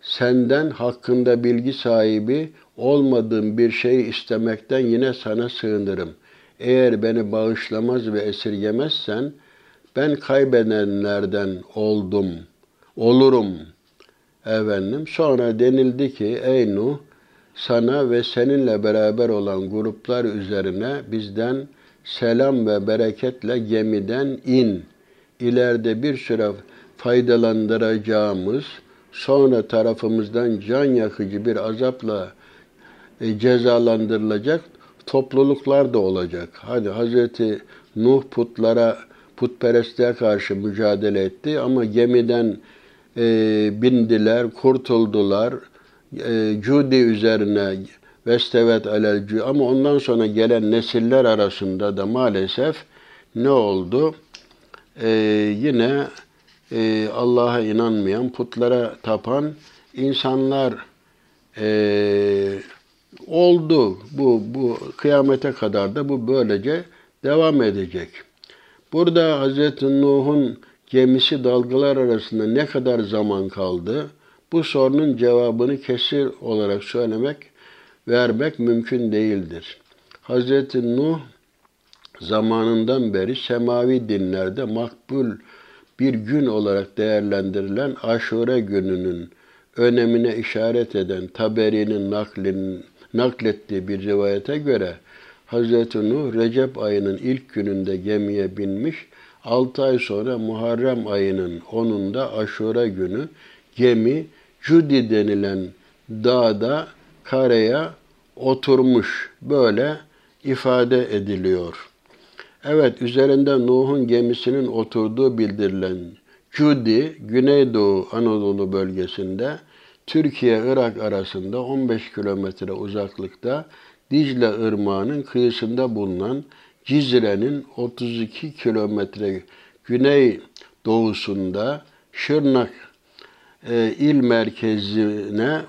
senden hakkında bilgi sahibi olmadığım bir şeyi istemekten yine sana sığınırım. Eğer beni bağışlamaz ve esirgemezsen ben kaybedenlerden olurum. Efendim. Sonra denildi ki ey Nuh sana ve seninle beraber olan gruplar üzerine bizden selam ve bereketle gemiden in. İleride bir süre faydalandıracağımız sonra tarafımızdan can yakıcı bir azapla cezalandırılacak topluluklar da olacak. Hadi Hazreti Nuh putperestliğe karşı mücadele etti ama gemiden bindiler, kurtuldular. Cudi üzerine vestevet alel Cudi. Ama ondan sonra gelen nesiller arasında da maalesef ne oldu? Yine Allah'a inanmayan, putlara tapan insanlar oldu. Bu kıyamete kadar da bu böylece devam edecek. Burada Hazreti Nuh'un gemisi dalgalar arasında ne kadar zaman kaldı? Bu sorunun cevabını kesin olarak vermek mümkün değildir. Hazreti Nuh zamanından beri semavi dinlerde makbul bir gün olarak değerlendirilen Aşure gününün önemine işaret eden Taberi'nin naklettiği bir rivayete göre Hazreti Nuh Recep ayının ilk gününde gemiye binmiş. 6 ay sonra Muharrem ayının 10'unda Aşure günü gemi Cudi denilen dağda karaya oturmuş. Böyle ifade ediliyor. Evet, üzerinde Nuh'un gemisinin oturduğu bildirilen Cudi, Güneydoğu Anadolu bölgesinde Türkiye-Irak arasında 15 kilometre uzaklıkta Dicle Irmağı'nın kıyısında bulunan Cizre'nin 32 kilometre güney doğusunda Şırnak il merkezine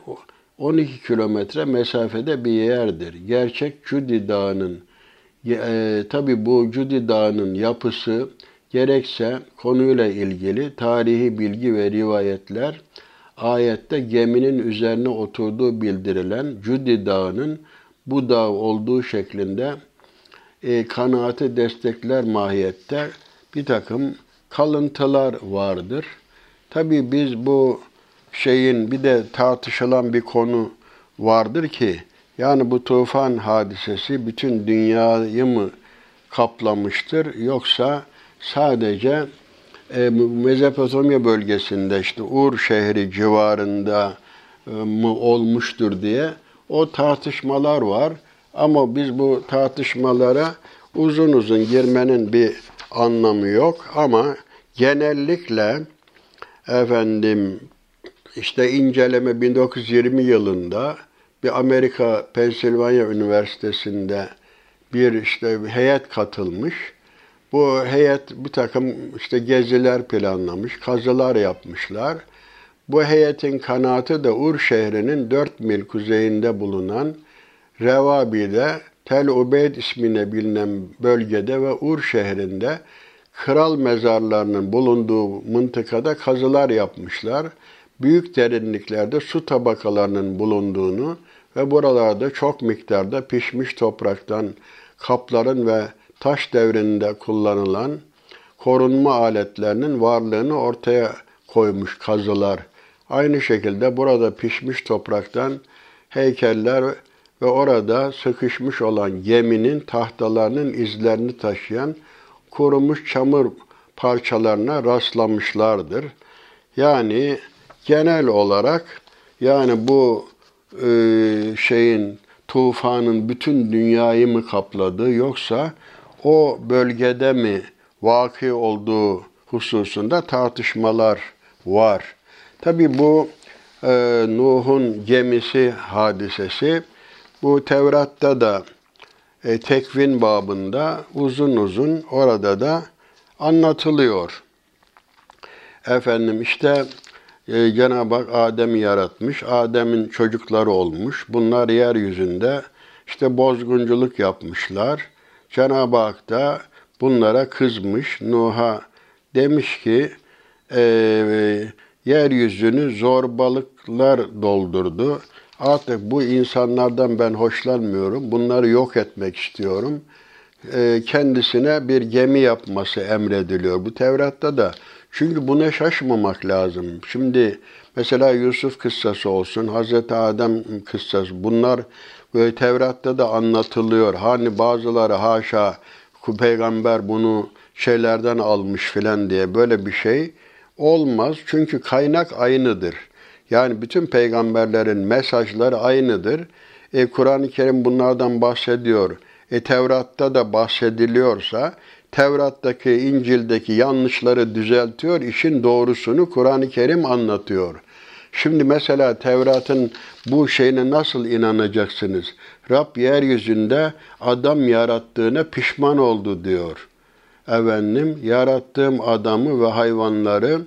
12 kilometre mesafede bir yerdir. Gerçek Cudi Dağı'nın, tabi bu Cudi Dağı'nın yapısı gerekse konuyla ilgili tarihi bilgi ve rivayetler, ayette geminin üzerine oturduğu bildirilen Cudi Dağı'nın bu dağ olduğu şeklinde kanaati destekler mahiyette bir takım kalıntılar vardır. Tabii biz bu şeyin bir de tartışılan bir konu vardır ki, yani bu tufan hadisesi bütün dünyayı mı kaplamıştır yoksa sadece Mezopotamya bölgesinde işte Ur şehri civarında mı olmuştur diye o tartışmalar var. Ama biz bu tartışmalara uzun uzun girmenin bir anlamı yok. Ama genellikle efendim işte inceleme 1920 yılında bir Amerika Pensilvanya Üniversitesi'nde bir işte heyet katılmış. Bu heyet bir takım işte geziler planlamış, kazılar yapmışlar. Bu heyetin kanaati de Ur şehrinin 4 mil kuzeyinde bulunan Revabi'de, Tel Ubeyd ismine bilinen bölgede ve Ur şehrinde kral mezarlarının bulunduğu mıntıkada kazılar yapmışlar. Büyük derinliklerde su tabakalarının bulunduğunu ve buralarda çok miktarda pişmiş topraktan kapların ve taş devrinde kullanılan korunma aletlerinin varlığını ortaya koymuş kazılar. Aynı şekilde burada pişmiş topraktan heykeller ve orada sıkışmış olan geminin tahtalarının izlerini taşıyan kurumuş çamur parçalarına rastlamışlardır. Yani genel olarak yani bu şeyin, tufanın bütün dünyayı mı kapladığı yoksa o bölgede mi vaki olduğu hususunda tartışmalar var. Tabi bu Nuh'un gemisi hadisesi bu Tevrat'ta da tekvin babında uzun uzun orada da anlatılıyor. Efendim işte Cenab-ı Hak Adem'i yaratmış, Adem'in çocukları olmuş. Bunlar yeryüzünde işte bozgunculuk yapmışlar. Cenab-ı Hak da bunlara kızmış. Nuh'a demiş ki, yeryüzünü zorbalıklar doldurdu. Artık bu insanlardan ben hoşlanmıyorum. Bunları yok etmek istiyorum. Kendisine bir gemi yapması emrediliyor. Bu Tevrat'ta da. Çünkü buna şaşmamak lazım. Şimdi mesela Yusuf kıssası olsun, Hazreti Adem kıssası, bunlar böyle Tevrat'ta da anlatılıyor. Hani bazıları haşa peygamber bunu şeylerden almış filan diye böyle bir şey olmaz. Çünkü kaynak aynıdır. Yani bütün peygamberlerin mesajları aynıdır. Kur'an-ı Kerim bunlardan bahsediyor. Tevrat'ta da bahsediliyorsa, Tevrat'taki, İncil'deki yanlışları düzeltiyor, işin doğrusunu Kur'an-ı Kerim anlatıyor. Şimdi mesela Tevrat'ın bu şeyine nasıl inanacaksınız? Rab yeryüzünde adam yarattığına pişman oldu diyor. Efendim, yarattığım adamı ve hayvanları,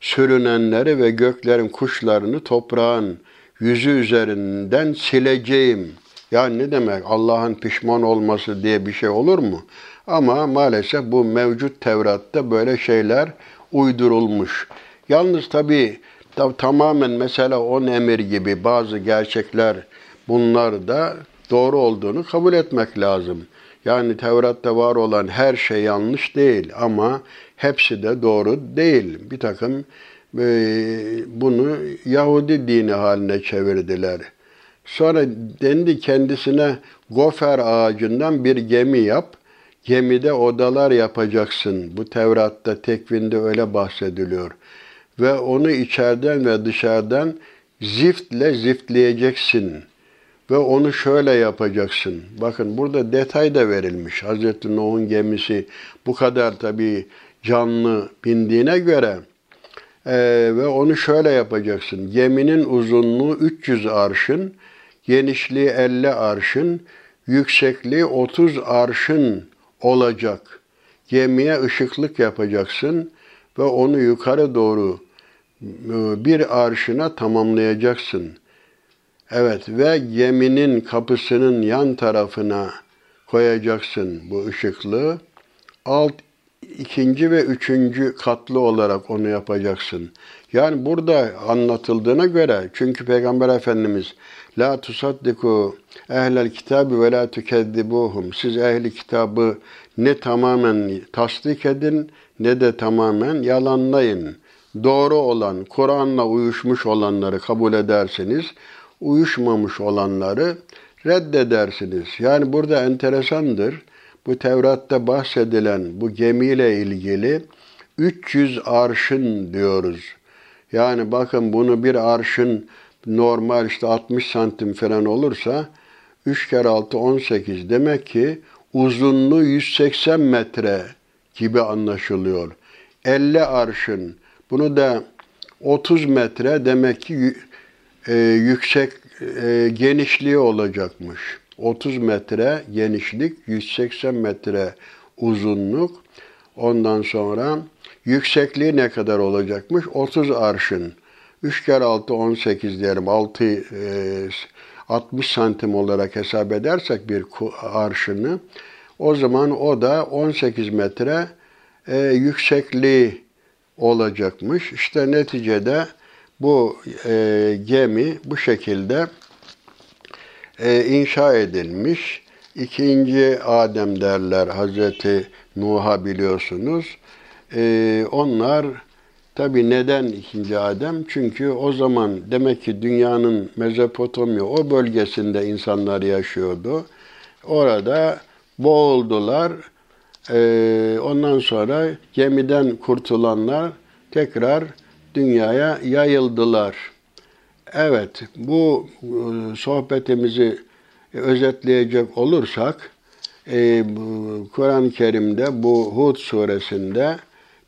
sürünenleri ve göklerin kuşlarını toprağın yüzü üzerinden sileceğim. Yani ne demek Allah'ın pişman olması diye bir şey olur mu? Ama maalesef bu mevcut Tevrat'ta böyle şeyler uydurulmuş. Yalnız tabii tamamen mesela 10 emir gibi bazı gerçekler bunlar da doğru olduğunu kabul etmek lazım. Yani Tevrat'ta var olan her şey yanlış değil ama hepsi de doğru değil. Bir takım bunu Yahudi dini haline çevirdiler. Sonra dendi kendisine gofer ağacından bir gemi yap, gemide odalar yapacaksın. Bu Tevrat'ta, Tekvin'de öyle bahsediliyor. Ve onu içeriden ve dışarıdan ziftle ziftleyeceksin. Ve onu şöyle yapacaksın. Bakın burada detay da verilmiş. Hazreti Nuh'un gemisi bu kadar tabii canlı bindiğine göre ve onu şöyle yapacaksın. Geminin uzunluğu 300 arşın, genişliği 50 arşın, yüksekliği 30 arşın olacak. Gemiye ışıklık yapacaksın ve onu yukarı doğru bir arşına tamamlayacaksın. Evet, ve geminin kapısının yan tarafına koyacaksın bu ışıklığı. Alt ikinci ve üçüncü katlı olarak onu yapacaksın. Yani burada anlatıldığına göre, çünkü Peygamber Efendimiz la tusaddiku ehlel kitabı ve la tukezzibuhum. Siz ehli kitabı ne tamamen tasdik edin ne de tamamen yalanlayın. Doğru olan, Kur'an'la uyuşmuş olanları kabul edersiniz, uyuşmamış olanları reddedersiniz. Yani burada enteresandır. Bu Tevrat'ta bahsedilen bu gemiyle ilgili 300 arşın diyoruz. Yani bakın, bunu bir arşın normal işte 60 santim falan olursa 3 kere 6 18, demek ki uzunluğu 180 metre gibi anlaşılıyor. 50 arşın, bunu da 30 metre demek ki yüksek genişliği olacakmış. 30 metre genişlik, 180 metre uzunluk. Ondan sonra yüksekliği ne kadar olacakmış? 30 arşın. 3 kere 6, 18 diyelim. 60 santim olarak hesap edersek bir arşını, o zaman o da 18 metre yüksekliği olacakmış. İşte neticede bu gemi bu şekilde inşa edilmiş. İkinci Adem derler Hazreti Nuh'a, biliyorsunuz. Onlar tabi neden ikinci Adem? Çünkü o zaman demek ki dünyanın Mezopotamya o bölgesinde insanlar yaşıyordu. Orada boğuldular. Ondan sonra gemiden kurtulanlar tekrar dünyaya yayıldılar. Evet, bu sohbetimizi özetleyecek olursak, Kur'an-ı Kerim'de bu Hud suresinde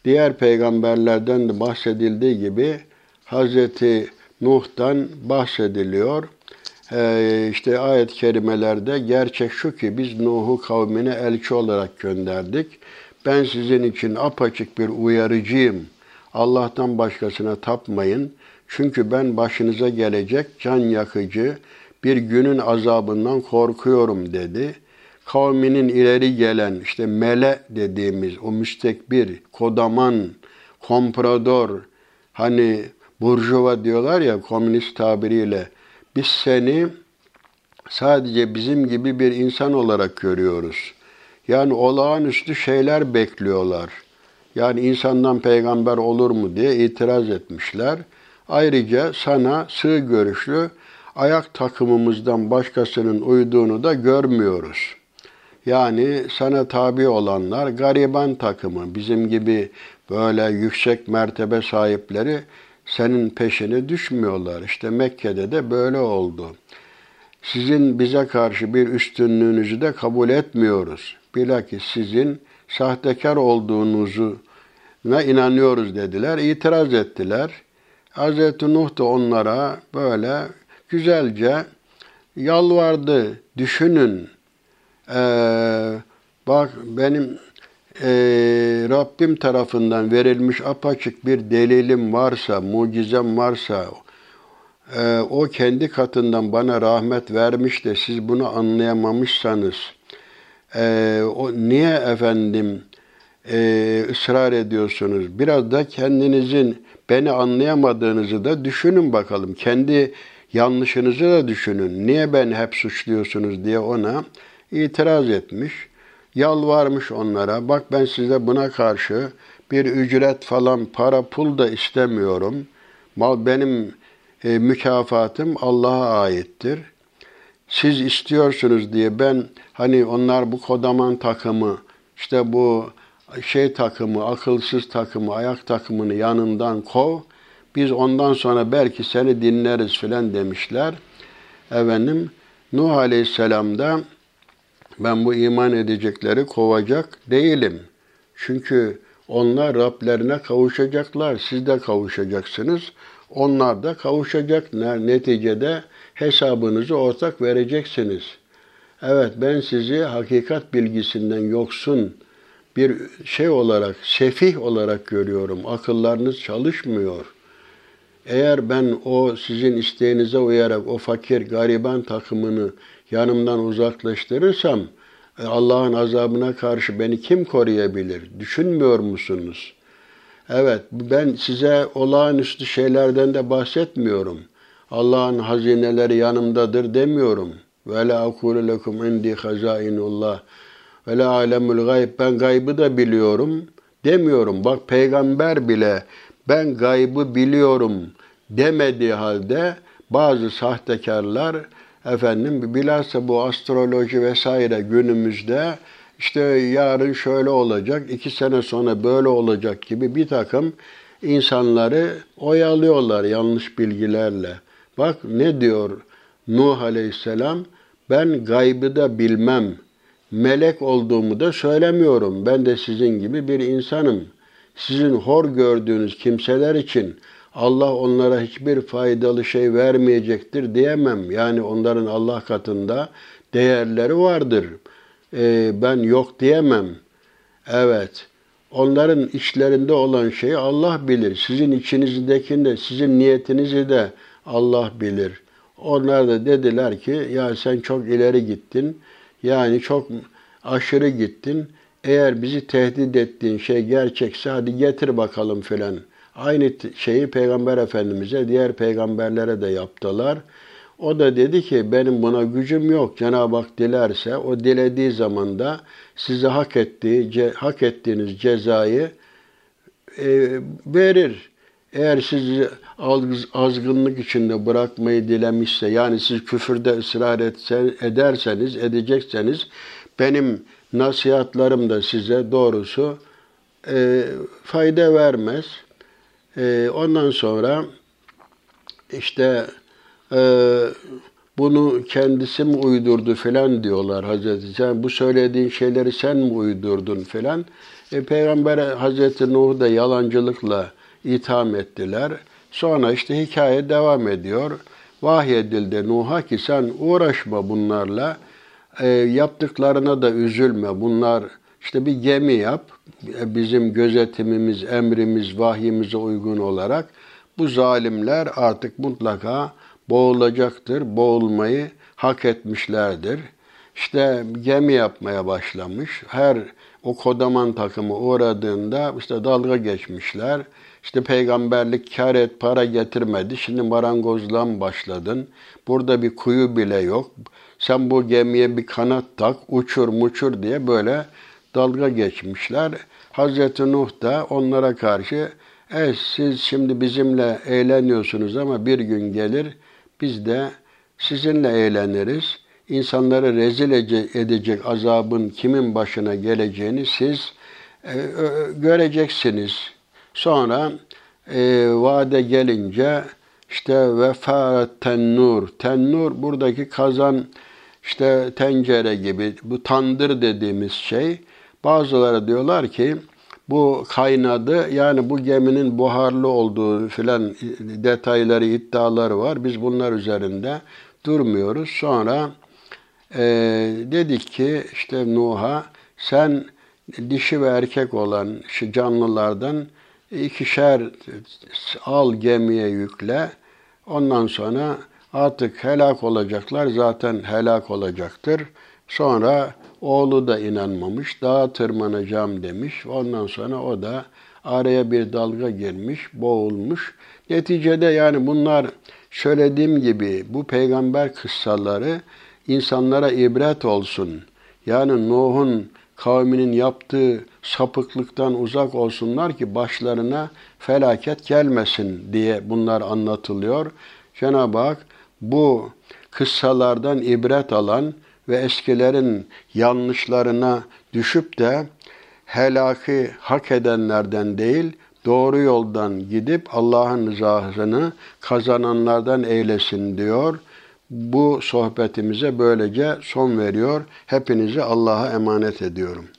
diğer peygamberlerden de bahsedildiği gibi Hz. Nuh'tan bahsediliyor. İşte ayet-i kerimelerde gerçek şu ki biz Nuh'u kavmine elçi olarak gönderdik. Ben sizin için apaçık bir uyarıcıyım. Allah'tan başkasına tapmayın. Çünkü ben başınıza gelecek can yakıcı bir günün azabından korkuyorum dedi. Kavminin ileri gelen işte mele dediğimiz o müstekbir, kodaman, komprador, hani burjuva diyorlar ya komünist tabiriyle, biz seni sadece bizim gibi bir insan olarak görüyoruz. Yani olağanüstü şeyler bekliyorlar. Yani insandan peygamber olur mu diye itiraz etmişler. Ayrıca sana sığ görüşlü ayak takımımızdan başkasının uyduğunu da görmüyoruz. Yani sana tabi olanlar gariban takımı, bizim gibi böyle yüksek mertebe sahipleri senin peşine düşmüyorlar. İşte Mekke'de de böyle oldu. Sizin bize karşı bir üstünlüğünüzü de kabul etmiyoruz. Bilakis sizin sahtekar olduğunuzuna inanıyoruz dediler, itiraz ettiler. Hz. Nuh da onlara böyle güzelce yalvardı. Düşünün, bak benim Rabbim tarafından verilmiş apaçık bir delilim varsa, mucizem varsa, o kendi katından bana rahmet vermiş de siz bunu anlayamamışsanız, niye efendim ısrar ediyorsunuz? Biraz da kendinizin beni anlayamadığınızı da düşünün bakalım. Kendi yanlışınızı da düşünün. Niye ben hep suçluyorsunuz diye ona itiraz etmiş. Yalvarmış onlara. Bak ben size buna karşı bir ücret falan, para pul da istemiyorum. Benim mükafatım Allah'a aittir. Siz istiyorsunuz diye ben, hani onlar bu kodaman takımı, işte bu şey takımı, akılsız takımı, ayak takımını yanından kov. Biz ondan sonra belki seni dinleriz filan demişler. Efendim, Nuh Aleyhisselam da ben bu iman edecekleri kovacak değilim. Çünkü onlar Rablerine kavuşacaklar. Siz de kavuşacaksınız. Onlar da kavuşacaklar. Neticede hesabınızı ortak vereceksiniz. Evet, ben sizi hakikat bilgisinden yoksun bir şey olarak, sefih olarak görüyorum. Akıllarınız çalışmıyor. Eğer ben o sizin isteğinize uyarak o fakir, gariban takımını yanımdan uzaklaştırırsam Allah'ın azabına karşı beni kim koruyabilir? Düşünmüyor musunuz? Evet, ben size olağanüstü şeylerden de bahsetmiyorum. Allah'ın hazineleri yanımdadır demiyorum. Ve la akulu lekum indi hazainullah ve la alemul gayb. Ben gaybı da biliyorum demiyorum. Bak, peygamber bile ben gaybı biliyorum demediği halde bazı sahtekarlar, efendim, bilhassa bu astroloji vesaire günümüzde işte yarın şöyle olacak, 2 sene sonra böyle olacak gibi bir takım insanları oyalıyorlar yanlış bilgilerle. Bak ne diyor Nuh Aleyhisselam, ben gaybı da bilmem, melek olduğumu da söylemiyorum. Ben de sizin gibi bir insanım. Sizin hor gördüğünüz kimseler için Allah onlara hiçbir faydalı şey vermeyecektir diyemem. Yani onların Allah katında değerleri vardır. Ben yok diyemem. Evet, onların içlerinde olan şeyi Allah bilir. Sizin içinizdekini de, sizin niyetinizi de Allah bilir. Onlar da dediler ki, ya sen çok ileri gittin, yani çok aşırı gittin. Eğer bizi tehdit ettiğin şey gerçekse hadi getir bakalım filan. Aynı şeyi Peygamber Efendimiz'e, diğer peygamberlere de yaptılar. O da dedi ki, benim buna gücüm yok. Cenab-ı Hak dilerse, o dilediği zaman da size hak ettiğiniz cezayı verir. Eğer sizi azgınlık içinde bırakmayı dilemişse, yani siz küfürde ısrar edecekseniz, benim nasihatlarım da size doğrusu fayda vermez. Ondan sonra işte bunu kendisi mi uydurdu filan diyorlar Hazreti. Sen bu söylediğin şeyleri sen mi uydurdun filan. Peygamber Hazreti Nuh'u da yalancılıkla itham ettiler. Sonra işte hikaye devam ediyor. Vahyedildi Nuh'a ki sen uğraşma bunlarla. Yaptıklarına da üzülme. Bunlar işte bir gemi yap. Bizim gözetimimiz, emrimiz, vahyimize uygun olarak bu zalimler artık mutlaka boğulacaktır. Boğulmayı hak etmişlerdir. İşte gemi yapmaya başlamış. Her o kodaman takımı uğradığında işte dalga geçmişler. İşte peygamberlik kar et, para getirmedi. Şimdi marangozluğa mı başladın? Burada bir kuyu bile yok. Sen bu gemiye bir kanat tak, uçur muçur diye böyle dalga geçmişler. Hazreti Nuh da onlara karşı siz şimdi bizimle eğleniyorsunuz ama bir gün gelir biz de sizinle eğleniriz. İnsanları rezil edecek azabın kimin başına geleceğini siz göreceksiniz. Sonra vaade gelince işte vefaret tennur. Tennur buradaki kazan, işte tencere gibi, bu tandır dediğimiz şey. Bazıları diyorlar ki bu kaynadı, yani bu geminin buharlı olduğu filan detayları, iddiaları var. Biz bunlar üzerinde durmuyoruz. Sonra dedik ki işte Nuh'a, sen dişi ve erkek olan şu canlılardan 2'şer al, gemiye yükle. Ondan sonra artık helak olacaklar. Zaten helak olacaktır. Sonra oğlu da inanmamış. Dağa tırmanacağım demiş. Ondan sonra o da araya bir dalga girmiş, boğulmuş. Neticede yani bunlar, söylediğim gibi, bu peygamber kıssaları insanlara ibret olsun. Yani Nuh'un kavminin yaptığı sapıklıktan uzak olsunlar ki başlarına felaket gelmesin diye bunlar anlatılıyor. Cenab-ı Hak bu kıssalardan ibret alan ve eskilerin yanlışlarına düşüp de helaki hak edenlerden değil, doğru yoldan gidip Allah'ın rızasını kazananlardan eylesin diyor. Bu sohbetimize böylece son veriyor. Hepinizi Allah'a emanet ediyorum.